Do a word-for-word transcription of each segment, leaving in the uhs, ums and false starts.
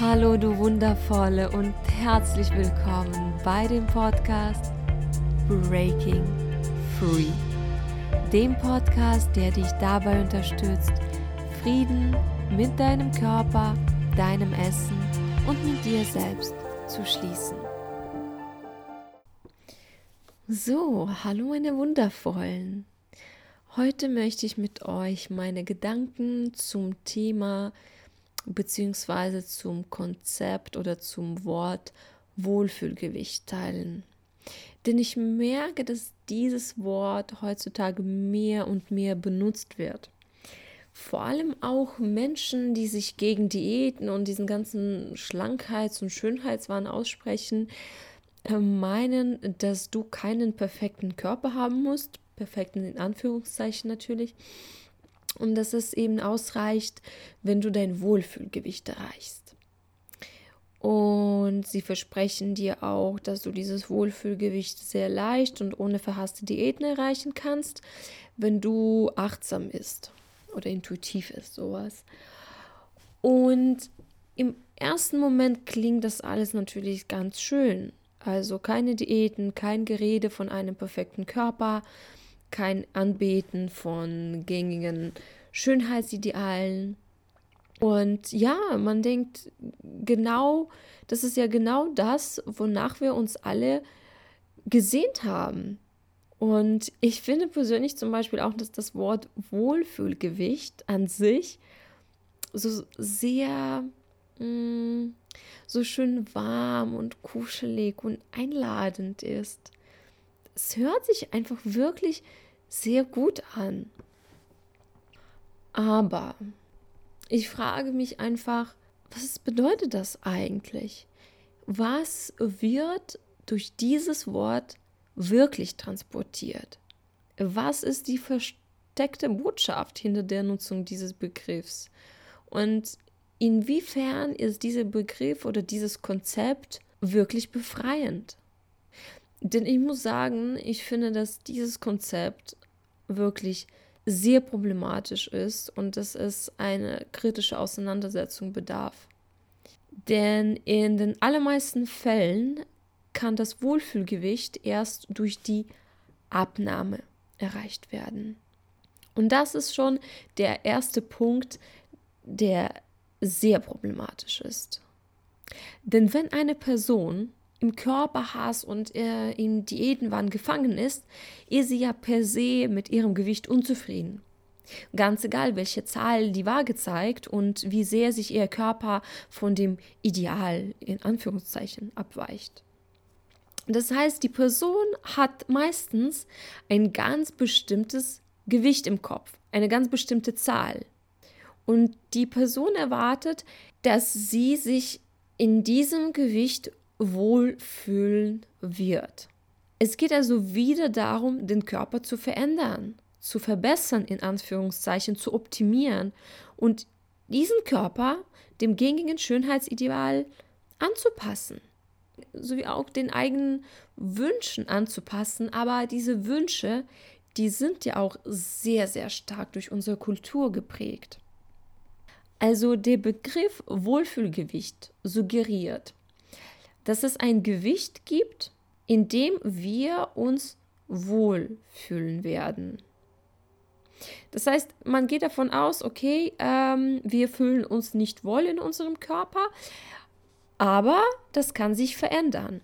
Hallo du Wundervolle und herzlich willkommen bei dem Podcast Breaking Free. Dem Podcast, der dich dabei unterstützt, Frieden mit deinem Körper, deinem Essen und mit dir selbst zu schließen. So, hallo meine Wundervollen. Heute möchte ich mit euch meine Gedanken zum Thema beziehungsweise zum Konzept oder zum Wort Wohlfühlgewicht teilen. Denn ich merke, dass dieses Wort heutzutage mehr und mehr benutzt wird. Vor allem auch Menschen, die sich gegen Diäten und diesen ganzen Schlankheits- und Schönheitswahn aussprechen, meinen, dass du keinen perfekten Körper haben musst, perfekten in Anführungszeichen natürlich, und dass es eben ausreicht, wenn du dein Wohlfühlgewicht erreichst. Und sie versprechen dir auch, dass du dieses Wohlfühlgewicht sehr leicht und ohne verhasste Diäten erreichen kannst, wenn du achtsam isst oder intuitiv isst, sowas. Und im ersten Moment klingt das alles natürlich ganz schön. Also keine Diäten, kein Gerede von einem perfekten Körper, kein Anbeten von gängigen Schönheitsidealen. Und ja, man denkt, genau, das ist ja genau das, wonach wir uns alle gesehnt haben. Und ich finde persönlich zum Beispiel auch, dass das Wort Wohlfühlgewicht an sich so sehr, mh, so schön warm und kuschelig und einladend ist. Es hört sich einfach wirklich sehr gut an. Aber ich frage mich einfach, was bedeutet das eigentlich? Was wird durch dieses Wort wirklich transportiert? Was ist die versteckte Botschaft hinter der Nutzung dieses Begriffs? Und inwiefern ist dieser Begriff oder dieses Konzept wirklich befreiend? Denn ich muss sagen, ich finde, dass dieses Konzept wirklich sehr problematisch ist und dass es eine kritische Auseinandersetzung bedarf. Denn in den allermeisten Fällen kann das Wohlfühlgewicht erst durch die Abnahme erreicht werden. Und das ist schon der erste Punkt, der sehr problematisch ist. Denn wenn eine Person im Körperhass und äh, im Diätenwahn gefangen ist, ist sie ja per se mit ihrem Gewicht unzufrieden. Ganz egal, welche Zahl die Waage zeigt und wie sehr sich ihr Körper von dem Ideal in Anführungszeichen abweicht. Das heißt, die Person hat meistens ein ganz bestimmtes Gewicht im Kopf, eine ganz bestimmte Zahl. Und die Person erwartet, dass sie sich in diesem Gewicht wohlfühlen wird. Es geht also wieder darum, den Körper zu verändern, zu verbessern, in Anführungszeichen, zu optimieren und diesen Körper dem gängigen Schönheitsideal anzupassen, sowie auch den eigenen Wünschen anzupassen. Aber diese Wünsche, die sind ja auch sehr, sehr stark durch unsere Kultur geprägt. Also der Begriff Wohlfühlgewicht suggeriert, dass es ein Gewicht gibt, in dem wir uns wohlfühlen werden. Das heißt, man geht davon aus, okay, ähm, wir fühlen uns nicht wohl in unserem Körper, aber das kann sich verändern.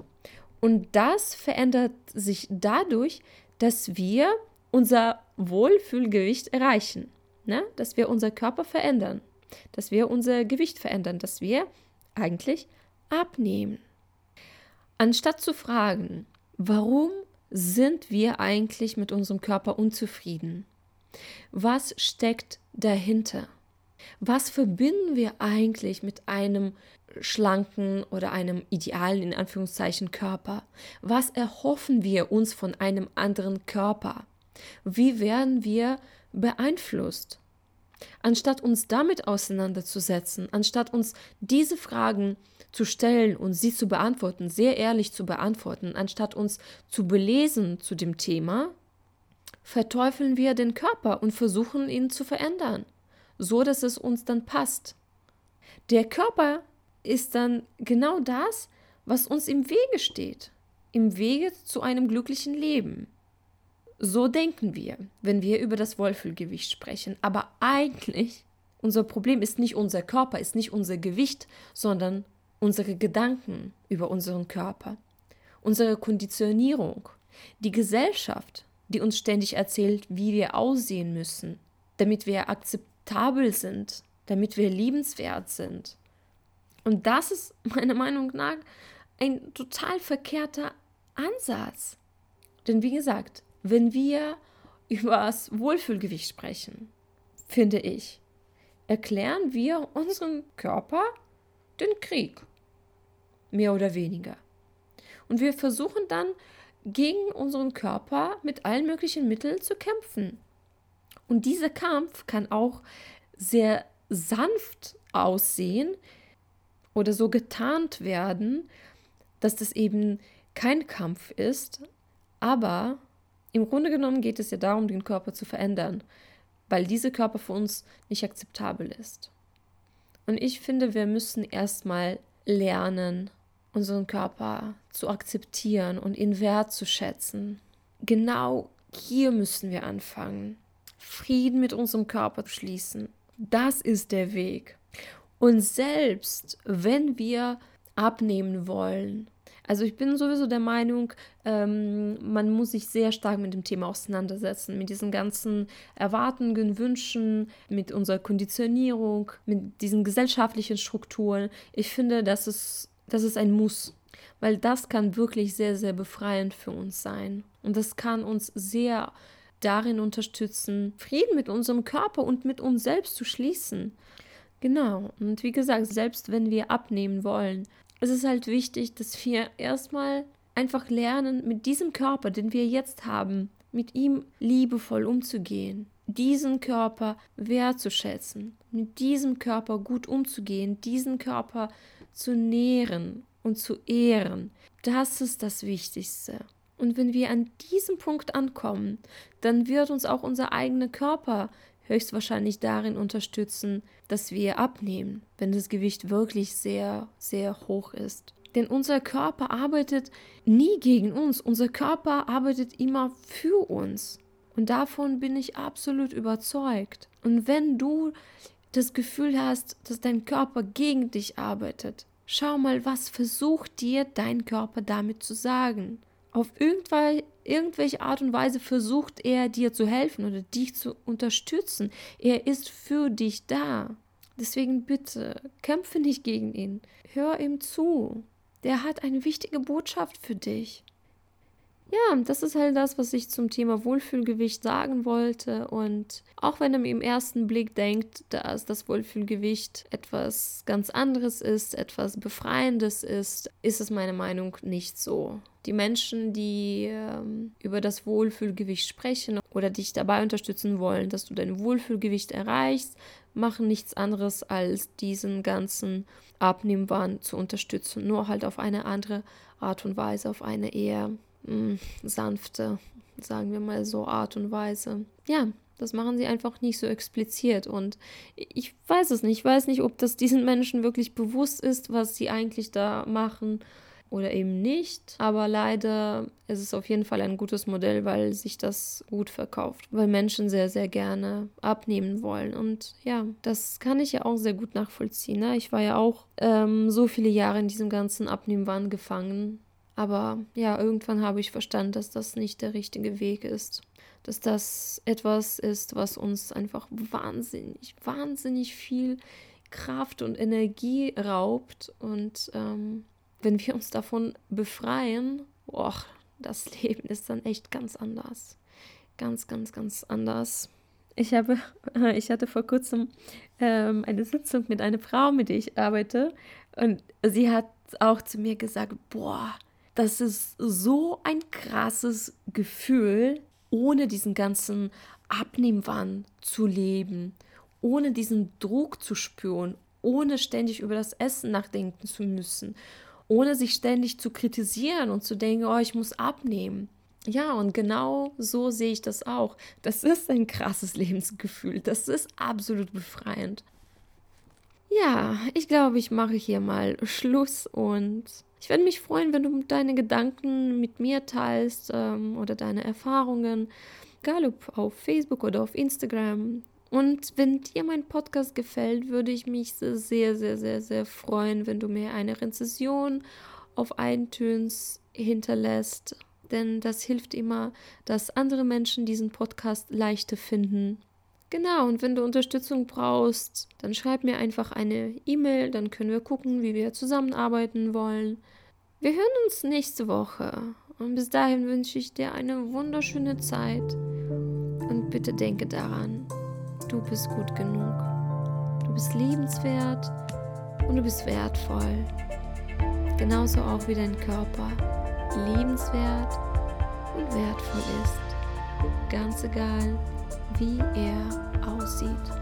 Und das verändert sich dadurch, dass wir unser Wohlfühlgewicht erreichen, ne? Dass wir unser Körper verändern, dass wir unser Gewicht verändern, dass wir eigentlich abnehmen. Anstatt zu fragen, warum sind wir eigentlich mit unserem Körper unzufrieden? Was steckt dahinter? Was verbinden wir eigentlich mit einem schlanken oder einem idealen, in Anführungszeichen, Körper? Was erhoffen wir uns von einem anderen Körper? Wie werden wir beeinflusst? Anstatt uns damit auseinanderzusetzen, anstatt uns diese Fragen zu stellen und sie zu beantworten, sehr ehrlich zu beantworten, anstatt uns zu belesen zu dem Thema, verteufeln wir den Körper und versuchen ihn zu verändern, so dass es uns dann passt. Der Körper ist dann genau das, was uns im Wege steht, im Wege zu einem glücklichen Leben. So denken wir, wenn wir über das Wohlfühlgewicht sprechen. Aber eigentlich, unser Problem ist nicht unser Körper, ist nicht unser Gewicht, sondern unsere Gedanken über unseren Körper, unsere Konditionierung, die Gesellschaft, die uns ständig erzählt, wie wir aussehen müssen, damit wir akzeptabel sind, damit wir liebenswert sind. Und das ist meiner Meinung nach ein total verkehrter Ansatz. Denn wie gesagt, wenn wir über das Wohlfühlgewicht sprechen, finde ich, erklären wir unserem Körper den Krieg, mehr oder weniger. Und wir versuchen dann, gegen unseren Körper mit allen möglichen Mitteln zu kämpfen. Und dieser Kampf kann auch sehr sanft aussehen oder so getarnt werden, dass das eben kein Kampf ist, aber im Grunde genommen geht es ja darum, den Körper zu verändern, weil dieser Körper für uns nicht akzeptabel ist. Und ich finde, wir müssen erstmal lernen, unseren Körper zu akzeptieren und ihn wertzuschätzen. Genau hier müssen wir anfangen. Frieden mit unserem Körper schließen. Das ist der Weg. Und selbst wenn wir abnehmen wollen, also ich bin sowieso der Meinung, ähm, man muss sich sehr stark mit dem Thema auseinandersetzen, mit diesen ganzen Erwartungen, Wünschen, mit unserer Konditionierung, mit diesen gesellschaftlichen Strukturen. Ich finde, das ist, das ist ein Muss, weil das kann wirklich sehr, sehr befreiend für uns sein. Und das kann uns sehr darin unterstützen, Frieden mit unserem Körper und mit uns selbst zu schließen. Genau. Und wie gesagt, selbst wenn wir abnehmen wollen, es ist halt wichtig, dass wir erstmal einfach lernen, mit diesem Körper, den wir jetzt haben, mit ihm liebevoll umzugehen, diesen Körper wertzuschätzen, mit diesem Körper gut umzugehen, diesen Körper zu nähren und zu ehren. Das ist das Wichtigste. Und wenn wir an diesem Punkt ankommen, dann wird uns auch unser eigener Körper höchstwahrscheinlich darin unterstützen, dass wir abnehmen, wenn das Gewicht wirklich sehr, sehr hoch ist. Denn unser Körper arbeitet nie gegen uns. Unser Körper arbeitet immer für uns. Und davon bin ich absolut überzeugt. Und wenn du das Gefühl hast, dass dein Körper gegen dich arbeitet, schau mal, was versucht dir dein Körper damit zu sagen. Auf irgendwelche, irgendwelche Art und Weise versucht er, dir zu helfen oder dich zu unterstützen. Er ist für dich da. Deswegen bitte, kämpfe nicht gegen ihn. Hör ihm zu. Der hat eine wichtige Botschaft für dich. Ja, das ist halt das, was ich zum Thema Wohlfühlgewicht sagen wollte. Und auch wenn ihr im ersten Blick denkt, dass das Wohlfühlgewicht etwas ganz anderes ist, etwas Befreiendes ist, ist es meiner Meinung nach nicht so. Die Menschen, die ähm, über das Wohlfühlgewicht sprechen oder dich dabei unterstützen wollen, dass du dein Wohlfühlgewicht erreichst, machen nichts anderes, als diesen ganzen Abnehmwahn zu unterstützen. Nur halt auf eine andere Art und Weise, auf eine eher sanfte, sagen wir mal so, Art und Weise. Ja, das machen sie einfach nicht so explizit und ich weiß es nicht. Ich weiß nicht, ob das diesen Menschen wirklich bewusst ist, was sie eigentlich da machen oder eben nicht. Aber leider ist es auf jeden Fall ein gutes Modell, weil sich das gut verkauft, weil Menschen sehr, sehr gerne abnehmen wollen. Und ja, das kann ich ja auch sehr gut nachvollziehen. Ne? Ich war ja auch ähm, so viele Jahre in diesem ganzen Abnehmwahn gefangen. Aber ja, irgendwann habe ich verstanden, dass das nicht der richtige Weg ist. Dass das etwas ist, was uns einfach wahnsinnig, wahnsinnig viel Kraft und Energie raubt. Und ähm, wenn wir uns davon befreien, och, das Leben ist dann echt ganz anders. Ganz, ganz, ganz anders. Ich habe, ich hatte vor kurzem ähm, eine Sitzung mit einer Frau, mit der ich arbeite. Und sie hat auch zu mir gesagt, boah, das ist so ein krasses Gefühl, ohne diesen ganzen Abnehmwahn zu leben, ohne diesen Druck zu spüren, ohne ständig über das Essen nachdenken zu müssen, ohne sich ständig zu kritisieren und zu denken, oh, ich muss abnehmen. Ja, und genau so sehe ich das auch. Das ist ein krasses Lebensgefühl. Das ist absolut befreiend. Ja, ich glaube, ich mache hier mal Schluss und ich würde mich freuen, wenn du deine Gedanken mit mir teilst ähm, oder deine Erfahrungen, egal ob auf Facebook oder auf Instagram. Und wenn dir mein Podcast gefällt, würde ich mich sehr, sehr, sehr, sehr freuen, wenn du mir eine Rezension auf iTunes hinterlässt, denn das hilft immer, dass andere Menschen diesen Podcast leichter finden. Genau, und wenn du Unterstützung brauchst, dann schreib mir einfach eine E-Mail, dann können wir gucken, wie wir zusammenarbeiten wollen. Wir hören uns nächste Woche und bis dahin wünsche ich dir eine wunderschöne Zeit und bitte denke daran, du bist gut genug, du bist liebenswert und du bist wertvoll. Genauso auch wie dein Körper liebenswert und wertvoll ist, ganz egal, wie er aussieht.